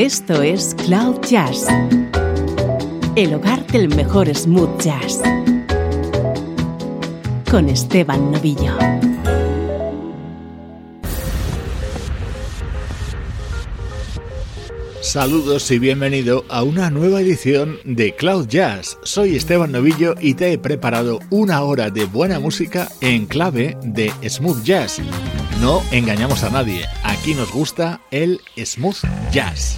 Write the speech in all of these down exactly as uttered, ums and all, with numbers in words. Esto es Cloud Jazz, el hogar del mejor smooth jazz, con Esteban Novillo. Saludos y bienvenido a una nueva edición de Cloud Jazz. Soy Esteban Novillo y te he preparado una hora de buena música en clave de smooth jazz. No engañamos a nadie, aquí nos gusta el smooth jazz.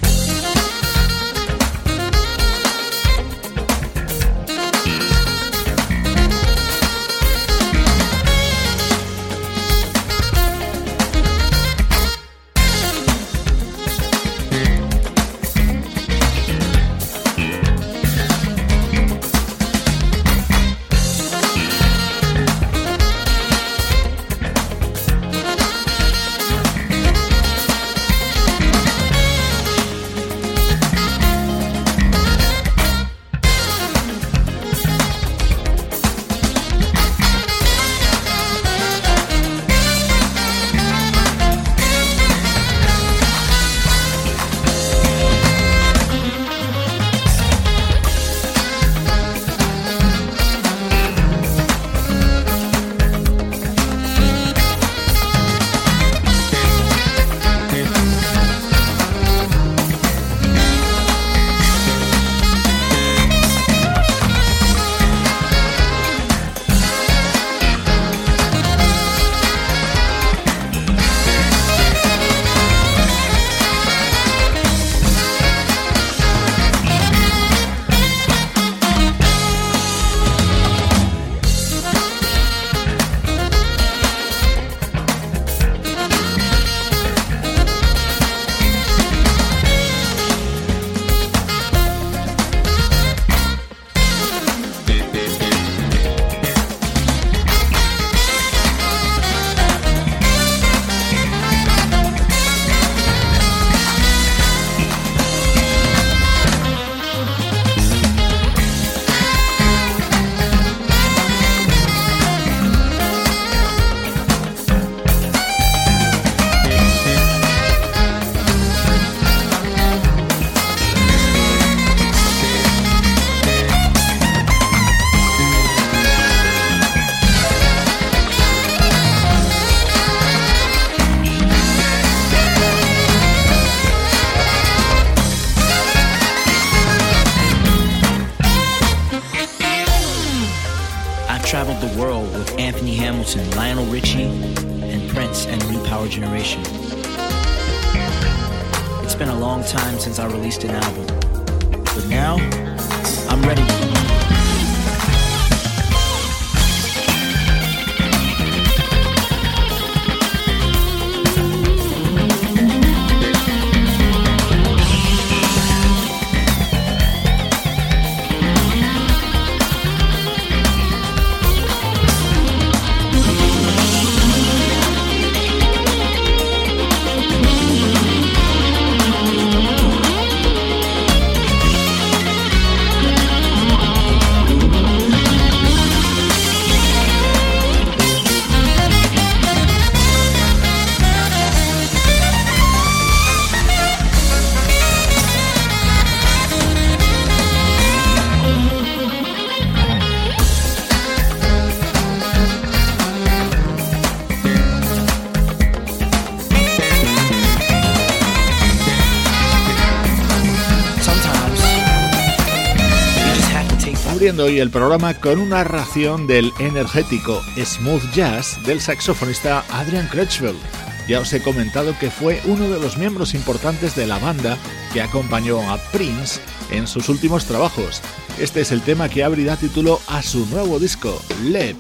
Hoy el programa con una ración del energético smooth jazz del saxofonista Adrian Crutchfield. Ya os he comentado que fue uno de los miembros importantes de la banda que acompañó a Prince en sus últimos trabajos. Este es el tema que abrirá título a su nuevo disco, L E D.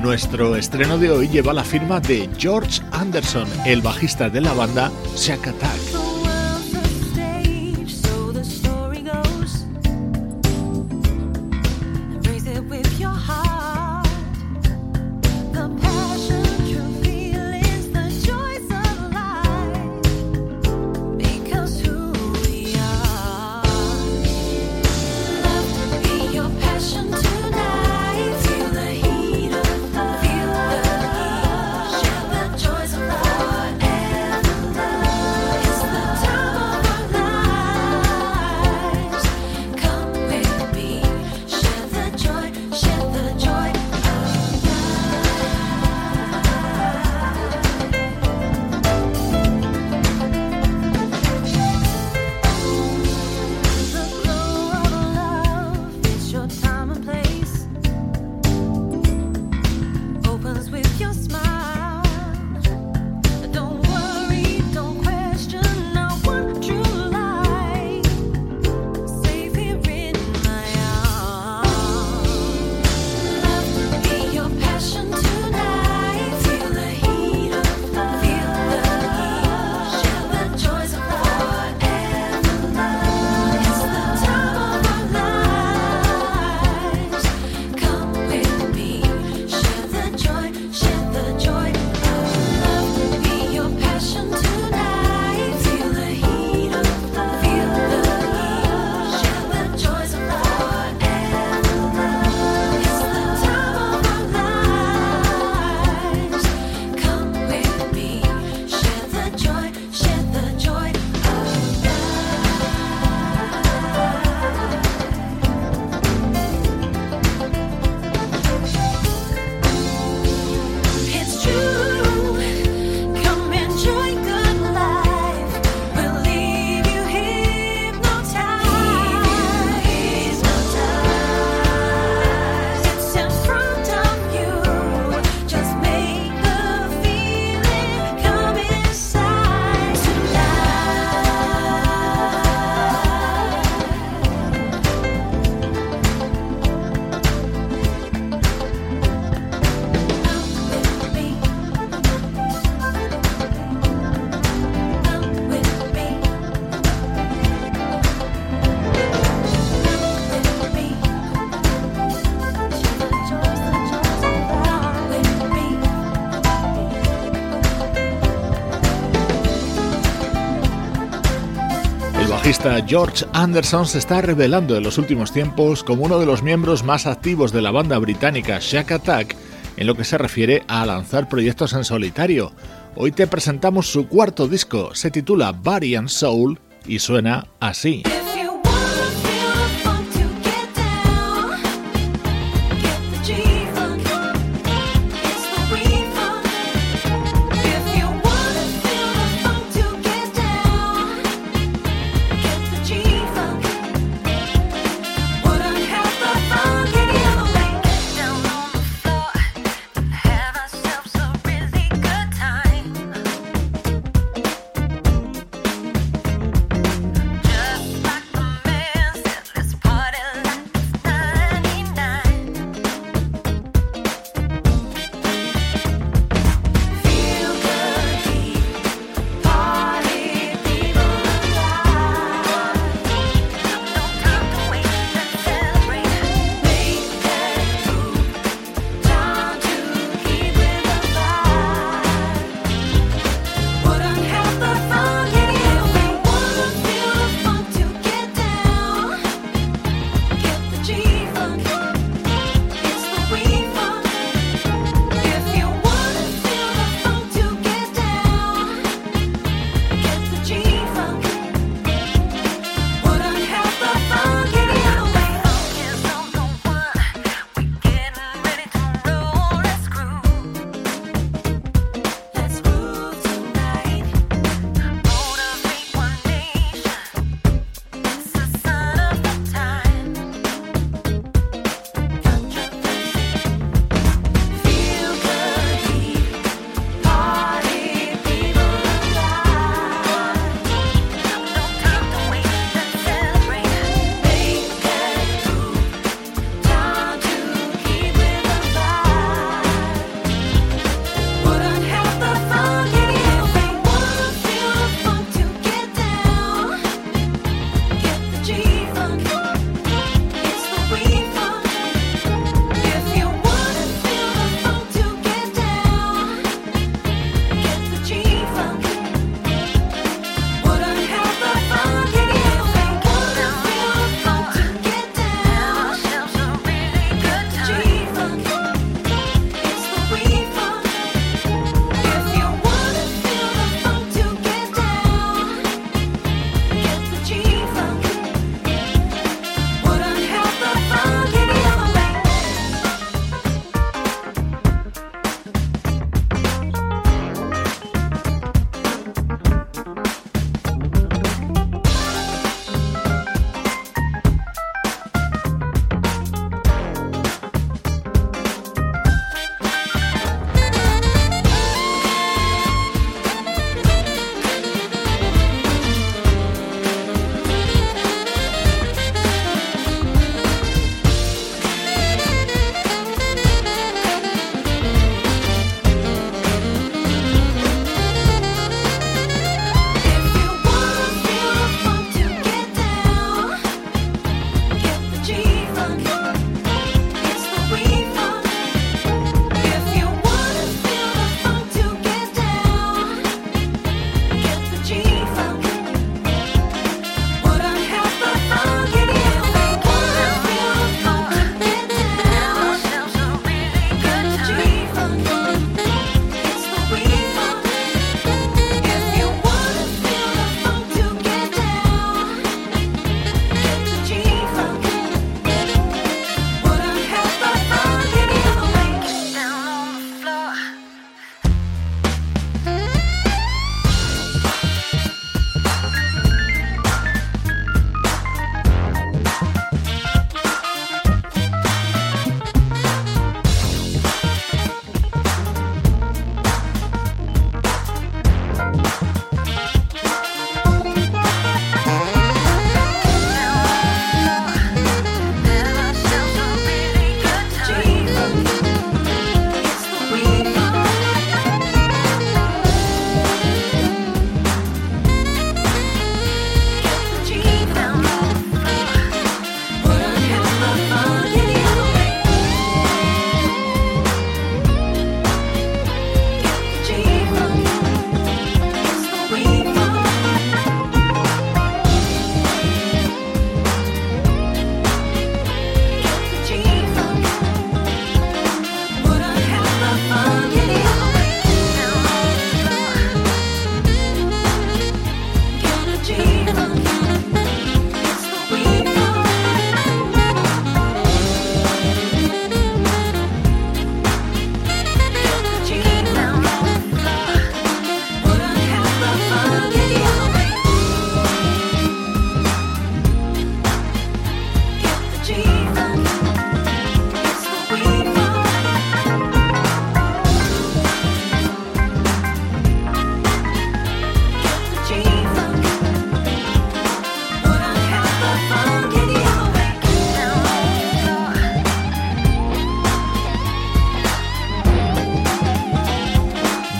Nuestro estreno de hoy lleva la firma de George Anderson, el bajista de la banda Shakatak. bajista George Anderson se está revelando en los últimos tiempos como uno de los miembros más activos de la banda británica Shakatak en lo que se refiere a lanzar proyectos en solitario. Hoy te presentamos su cuarto disco, se titula Body and Soul y suena así. Like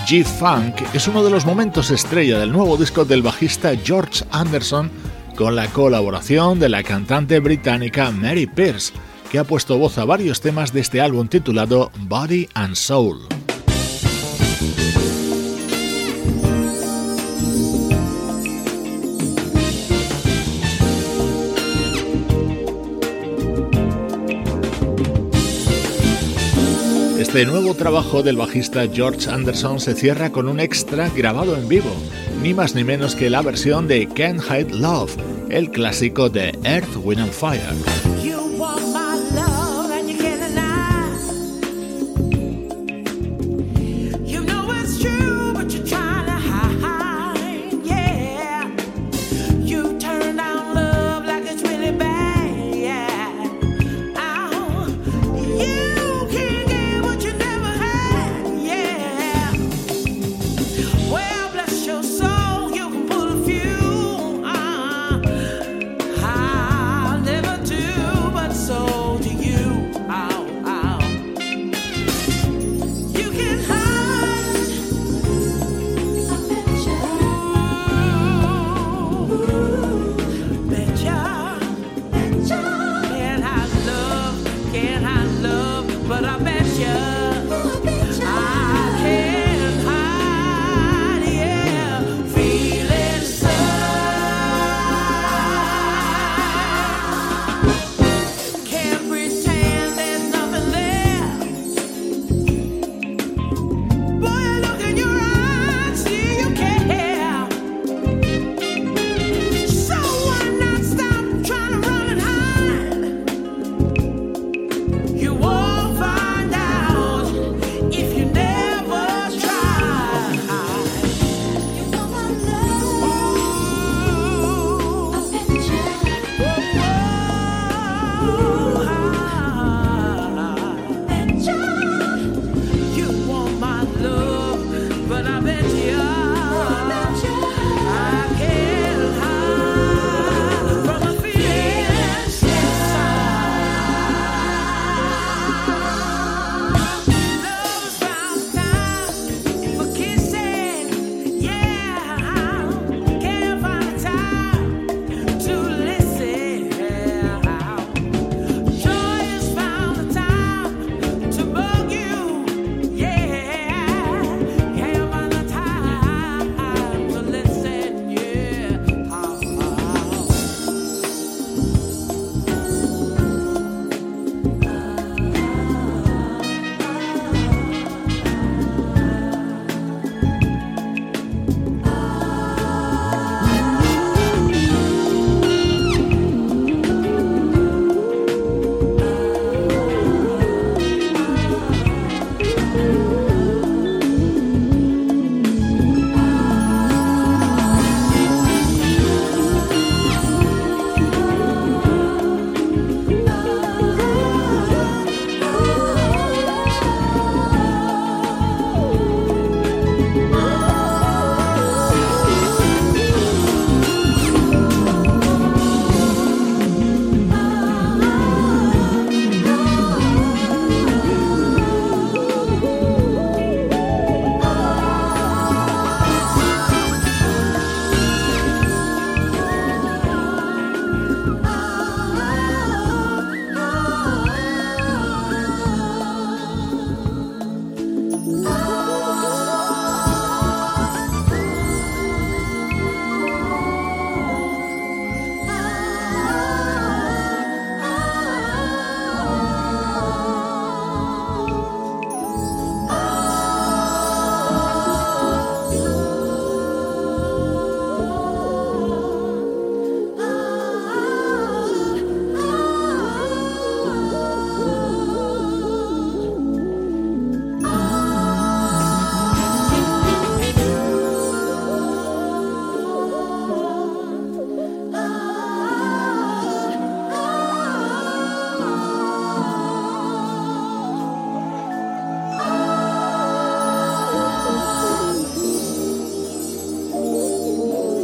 G-Funk es uno de los momentos estrella del nuevo disco del bajista George Anderson, con la colaboración de la cantante británica Mary Pierce, que ha puesto voz a varios temas de este álbum titulado Body and Soul. Este nuevo trabajo del bajista George Anderson se cierra con un extra grabado en vivo, ni más ni menos que la versión de Can't Hide Love, el clásico de Earth, Wind and Fire.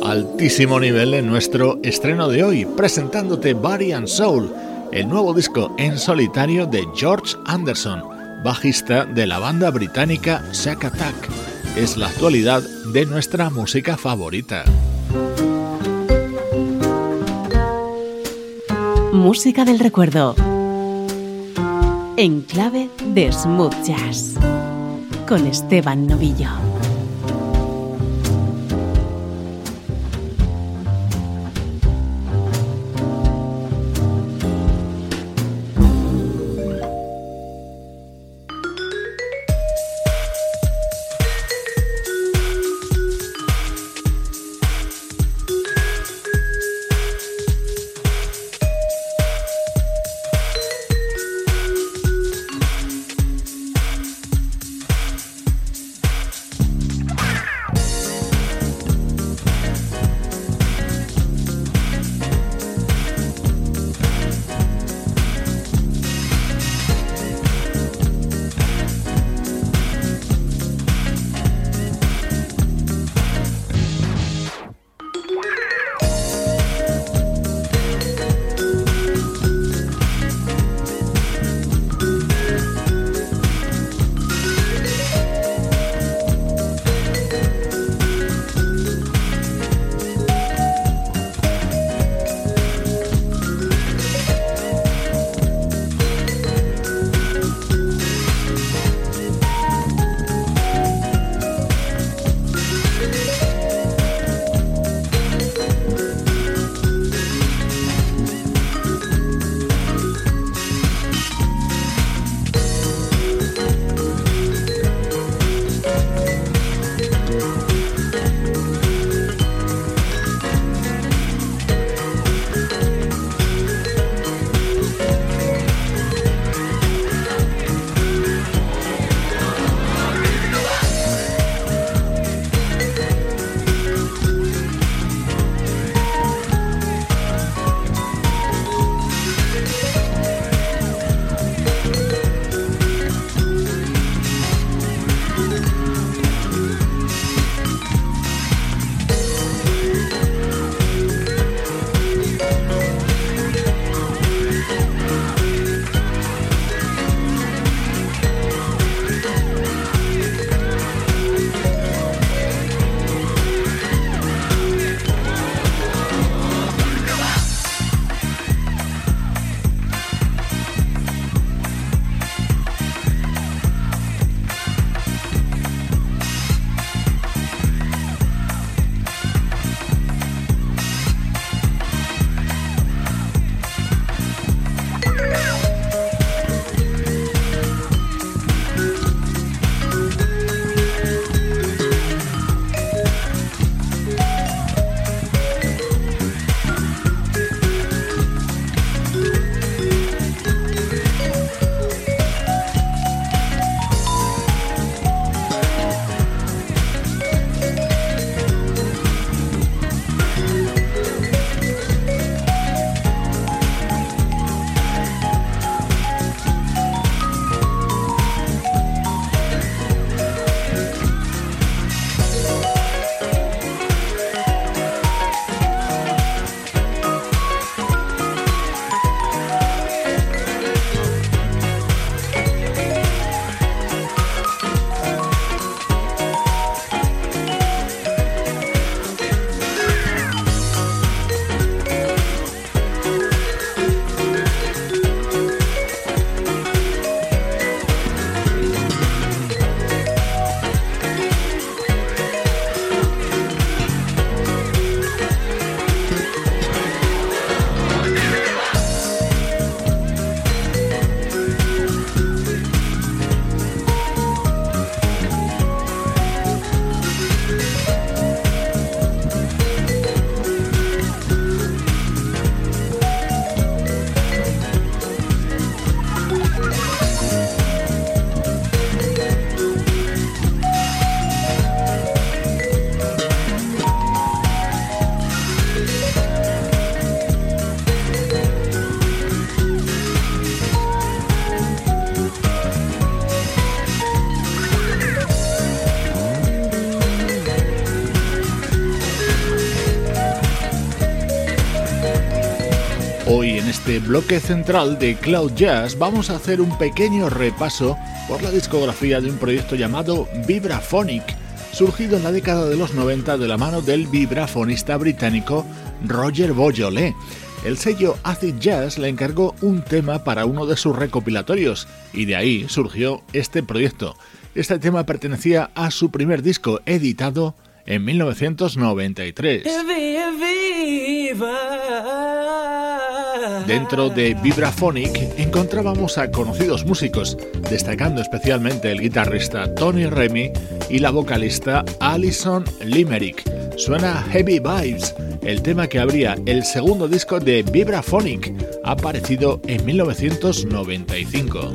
Altísimo nivel en nuestro estreno de hoy, presentándote Body and Soul, el nuevo disco en solitario de George Anderson, bajista de la banda británica Shakatak. es la actualidad de nuestra música favorita. Música del recuerdo en clave de smooth jazz con Esteban Novillo. Este bloque central de Cloud Jazz vamos a hacer un pequeño repaso por la discografía de un proyecto llamado Vibraphonic, surgido en la década de los noventa de la mano del vibrafonista británico Roger Boyolé. El sello Acid Jazz le encargó un tema para uno de sus recopilatorios y de ahí surgió este proyecto. Este tema pertenecía a su primer disco editado en mil novecientos noventa y tres. Dentro de Vibraphonic encontrábamos a conocidos músicos, destacando especialmente el guitarrista Tony Remy y la vocalista Alison Limerick. Suena Heavy Vibes, el tema que abría el segundo disco de Vibraphonic, aparecido en mil novecientos noventa y cinco.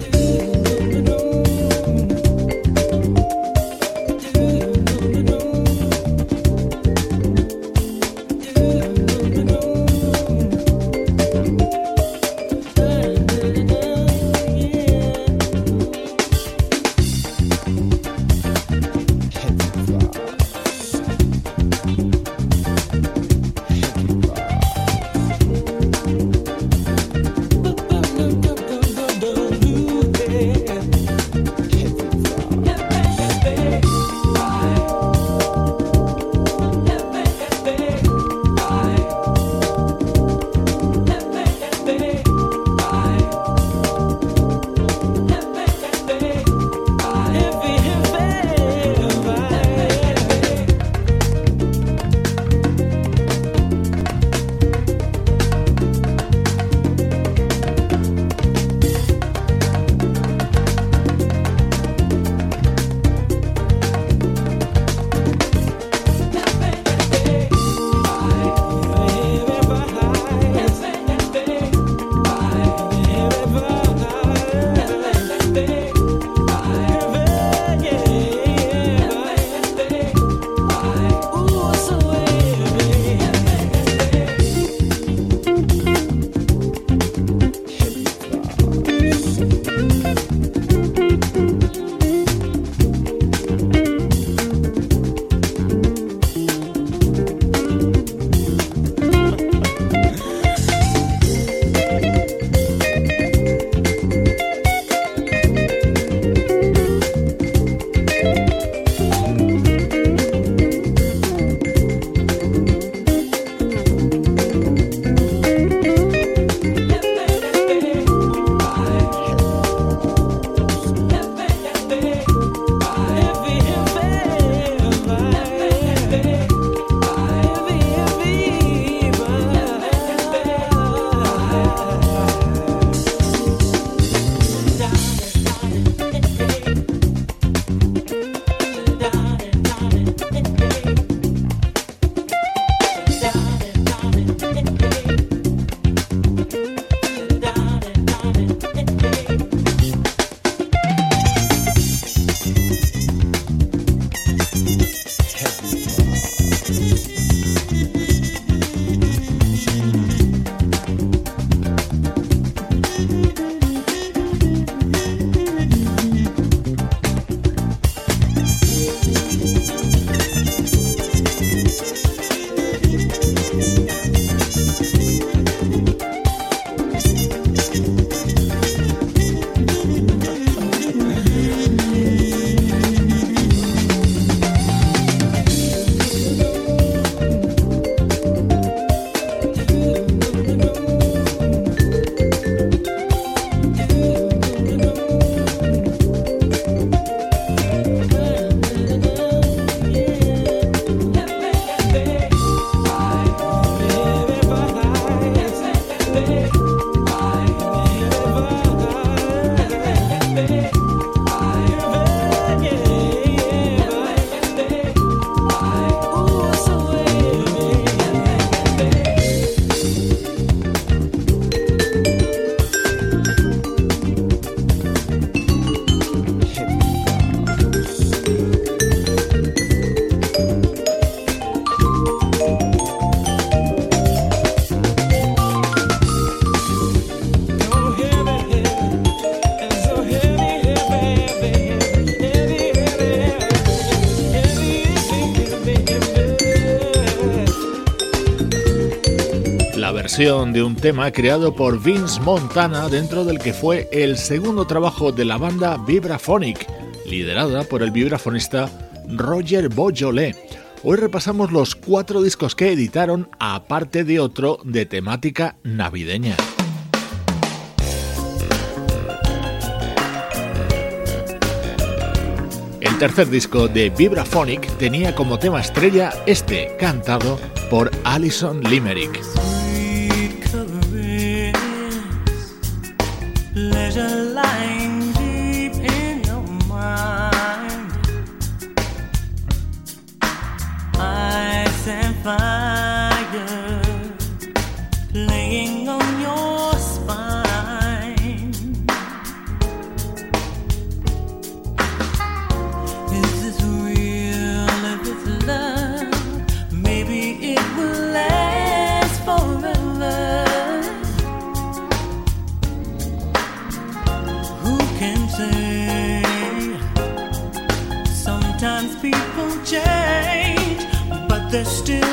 De un tema creado por Vince Montana dentro del que fue el segundo trabajo de la banda Vibraphonic, liderada por el vibrafonista Roger Boyolé. Hoy repasamos los cuatro discos que editaron, aparte de otro de temática navideña. El tercer disco de Vibraphonic tenía como tema estrella este, cantado por Alison Limerick. Fire playing on your spine. Is this real? If it's love, maybe it will last forever. Who can say? Sometimes people change, but they're still.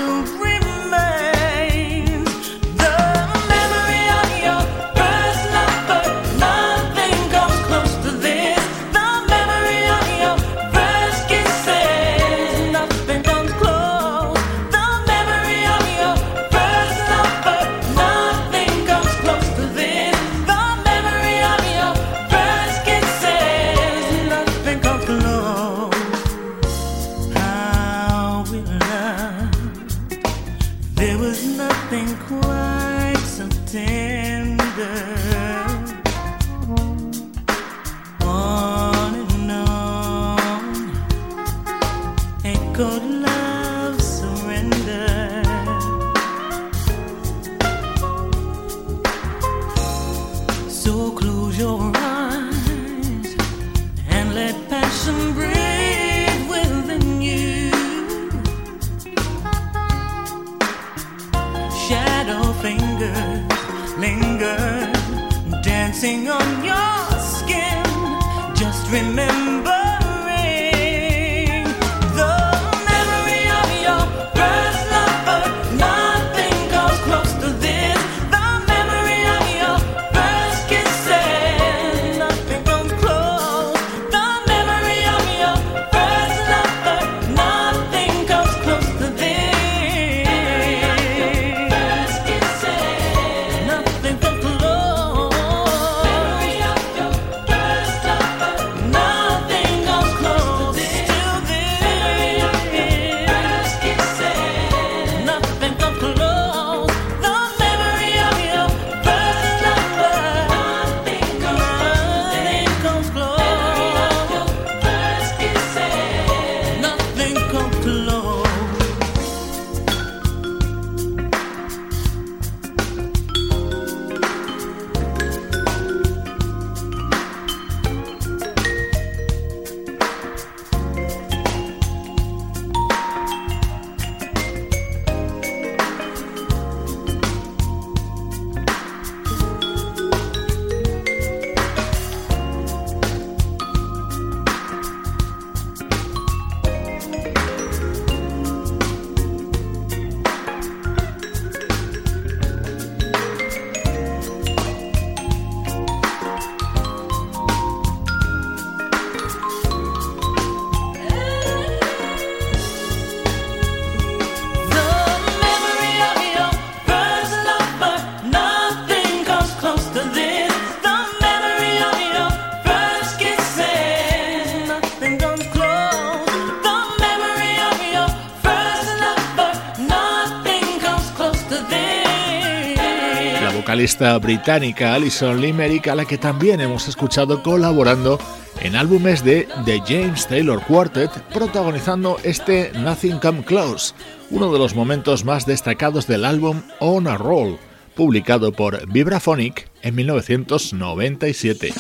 Vocalista británica Alison Limerick, a la que también hemos escuchado colaborando en álbumes de The James Taylor Quartet, protagonizando este Nothing Come Close, uno de los momentos más destacados del álbum On a Roll, publicado por Vibraphonic en mil novecientos noventa y siete.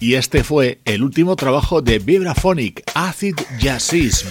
Y este fue el último trabajo de Vibraphonic, Acid Jazzism.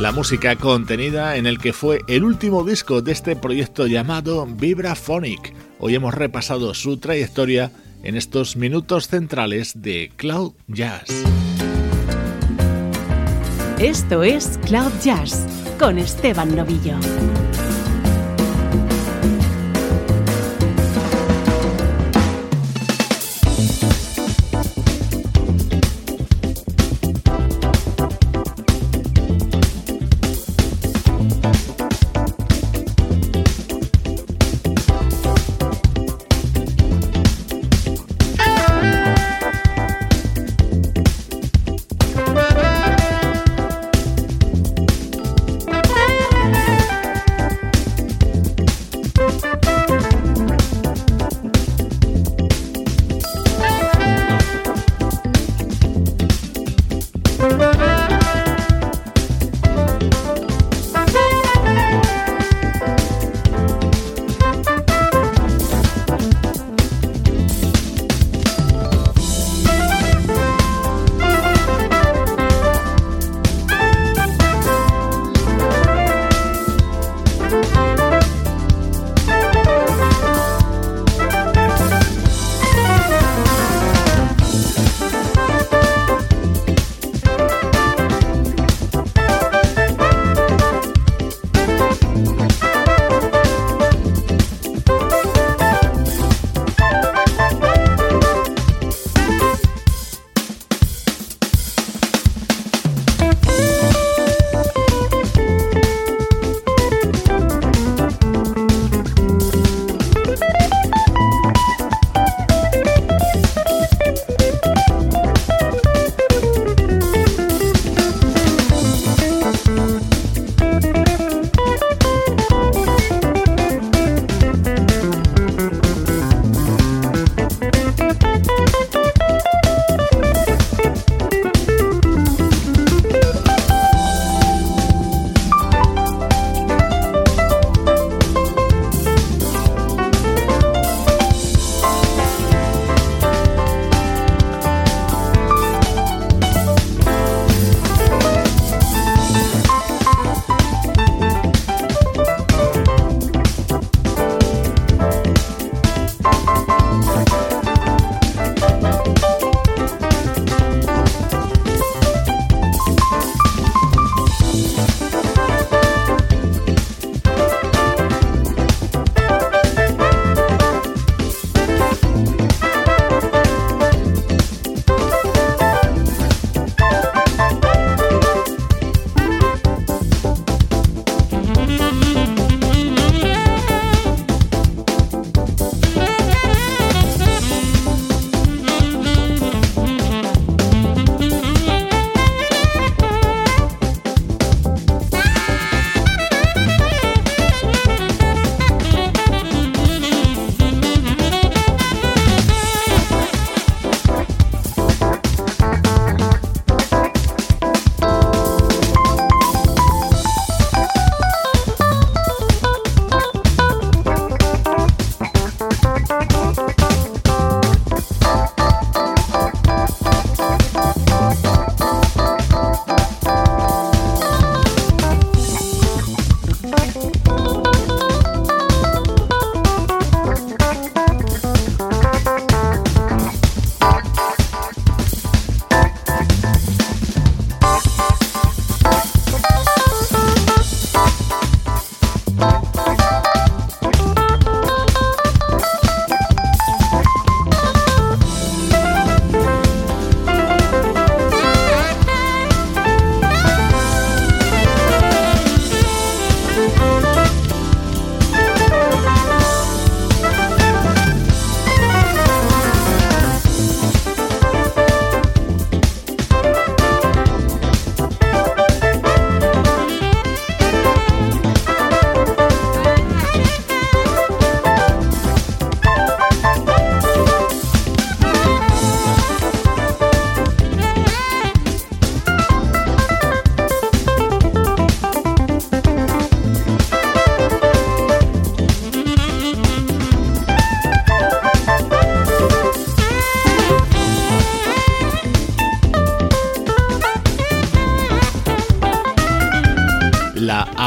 La música contenida en el que fue el último disco de este proyecto llamado Vibraphonic. Hoy hemos repasado su trayectoria en estos minutos centrales de Cloud Jazz. Esto es Cloud Jazz con Esteban Novillo.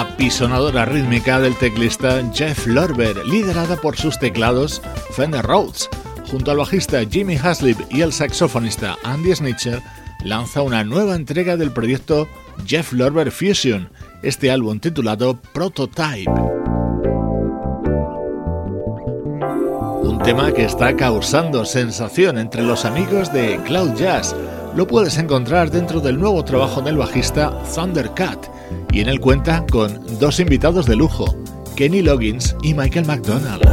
apisonadora rítmica del teclista Jeff Lorber, liderada por sus teclados Fender Rhodes. Junto al bajista Jimmy Haslip y el saxofonista Andy Snitcher, lanza una nueva entrega del proyecto Jeff Lorber Fusion, este álbum titulado Prototype. Un tema que está causando sensación entre los amigos de Cloud Jazz. Lo puedes encontrar dentro del nuevo trabajo del bajista Thundercat, y en él cuenta con dos invitados de lujo, Kenny Loggins y Michael McDonald.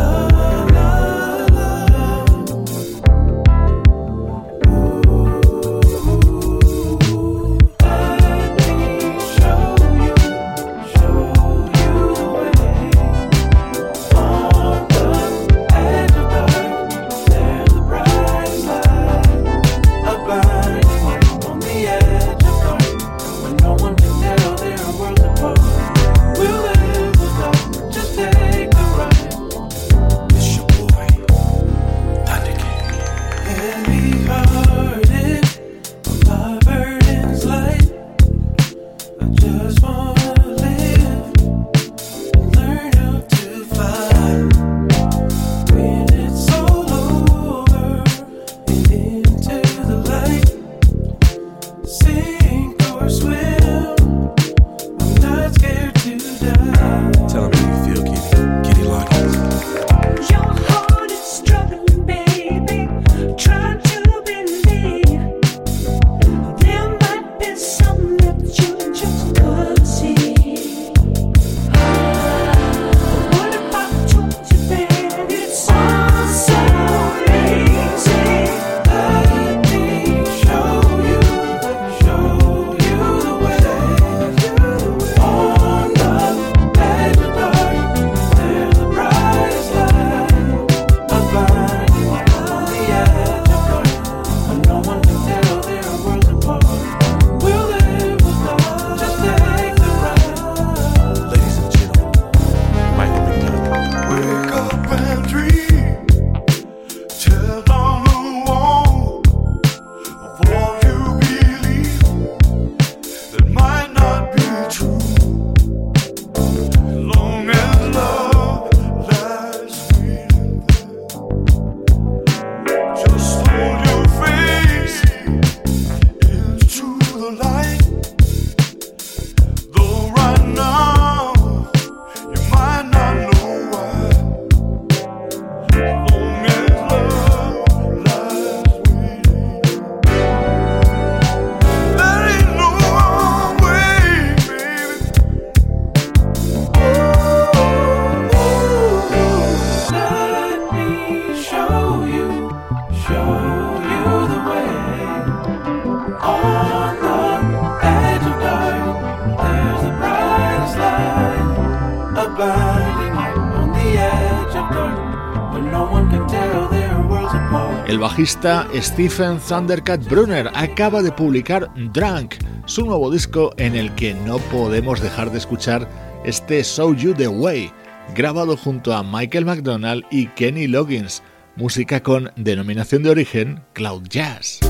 El bajista Stephen Thundercat Brunner acaba de publicar Drunk, su nuevo disco en el que no podemos dejar de escuchar este Show You The Way, grabado junto a Michael McDonald y Kenny Loggins, música con denominación de origen Cloud Jazz.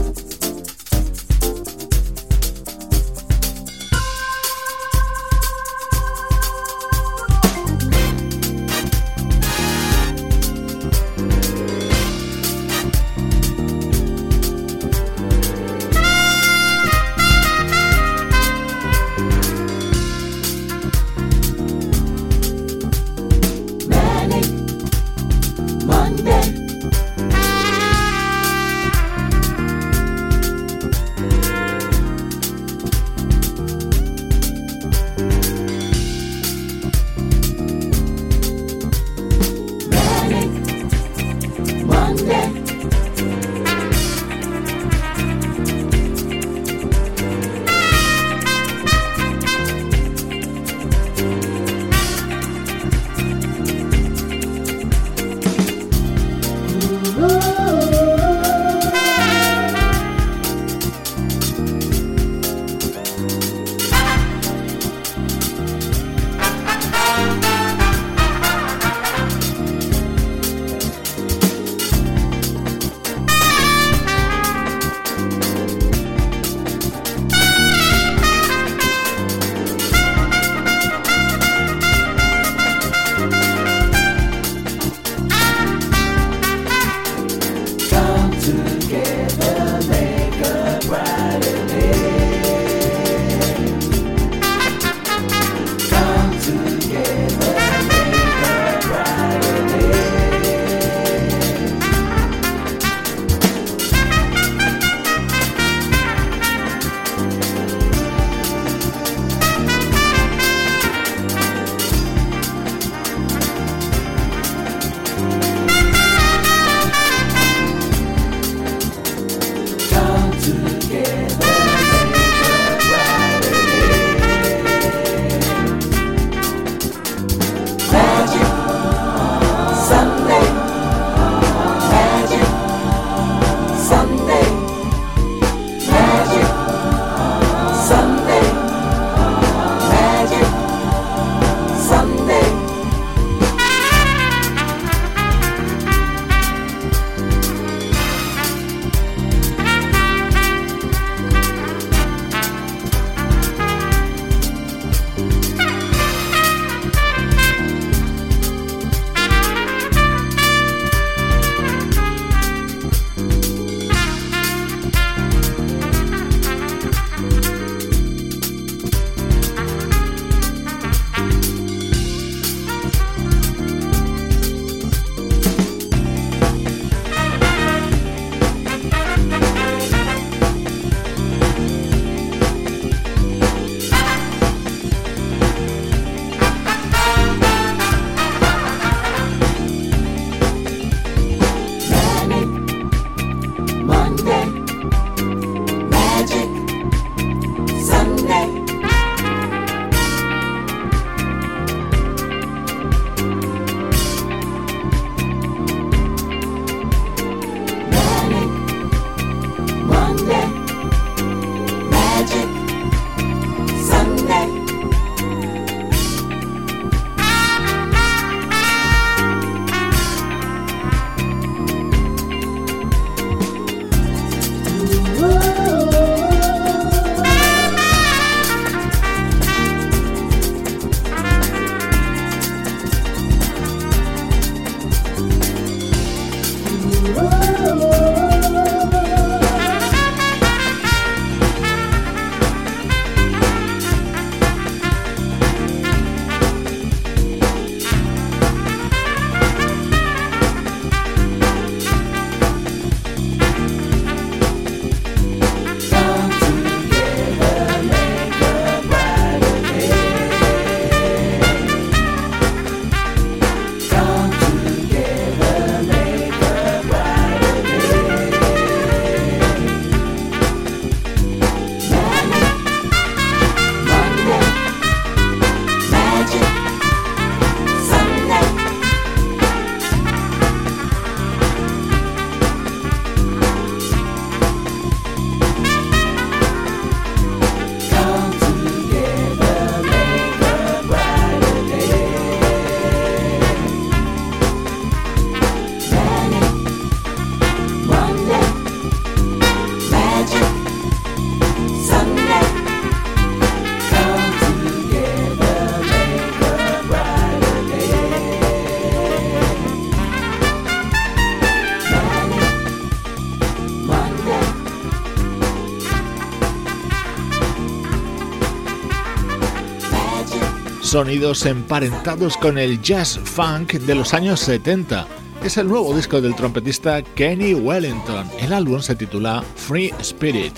Sonidos emparentados con el jazz funk de los años setenta. Es el nuevo disco del trompetista Kenny Wellington. El álbum se titula Free Spirit.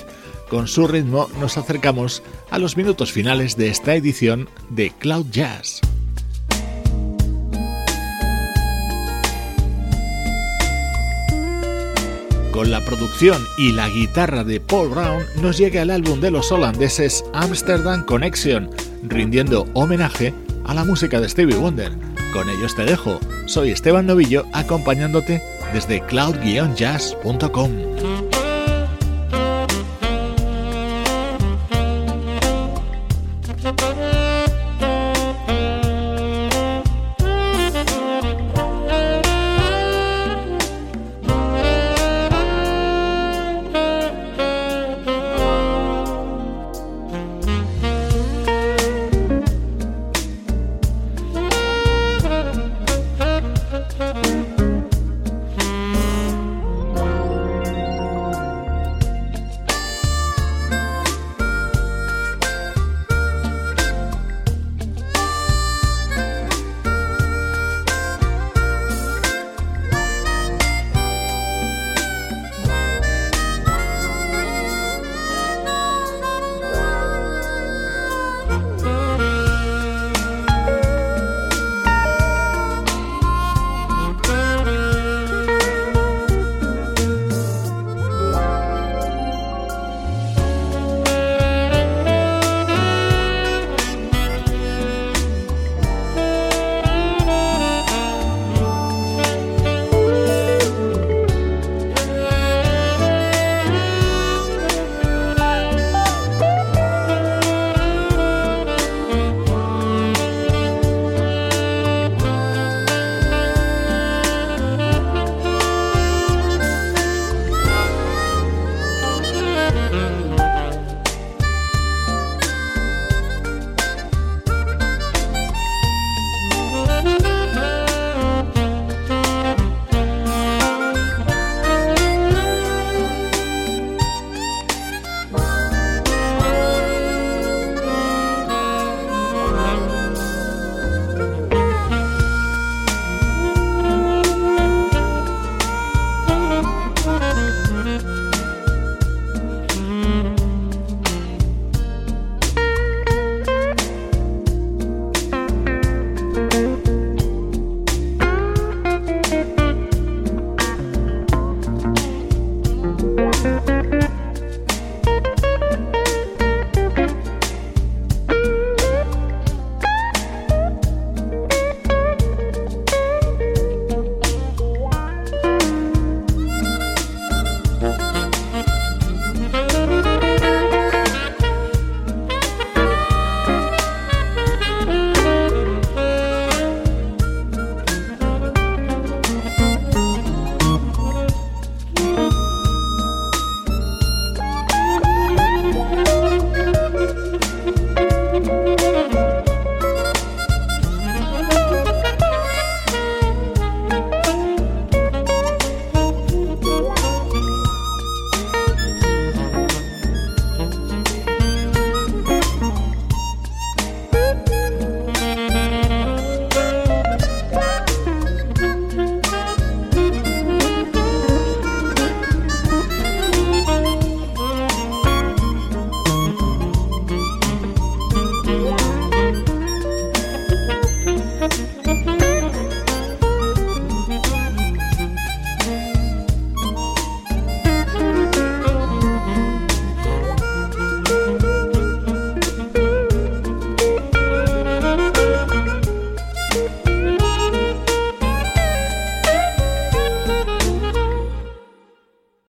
Con su ritmo nos acercamos a los minutos finales de esta edición de Cloud Jazz. Con la producción y la guitarra de Paul Brown nos llega el álbum de los holandeses Amsterdam Connection, rindiendo homenaje a la música de Stevie Wonder. Con ellos te dejo. Soy Esteban Novillo, acompañándote desde cloud guion jazz punto com.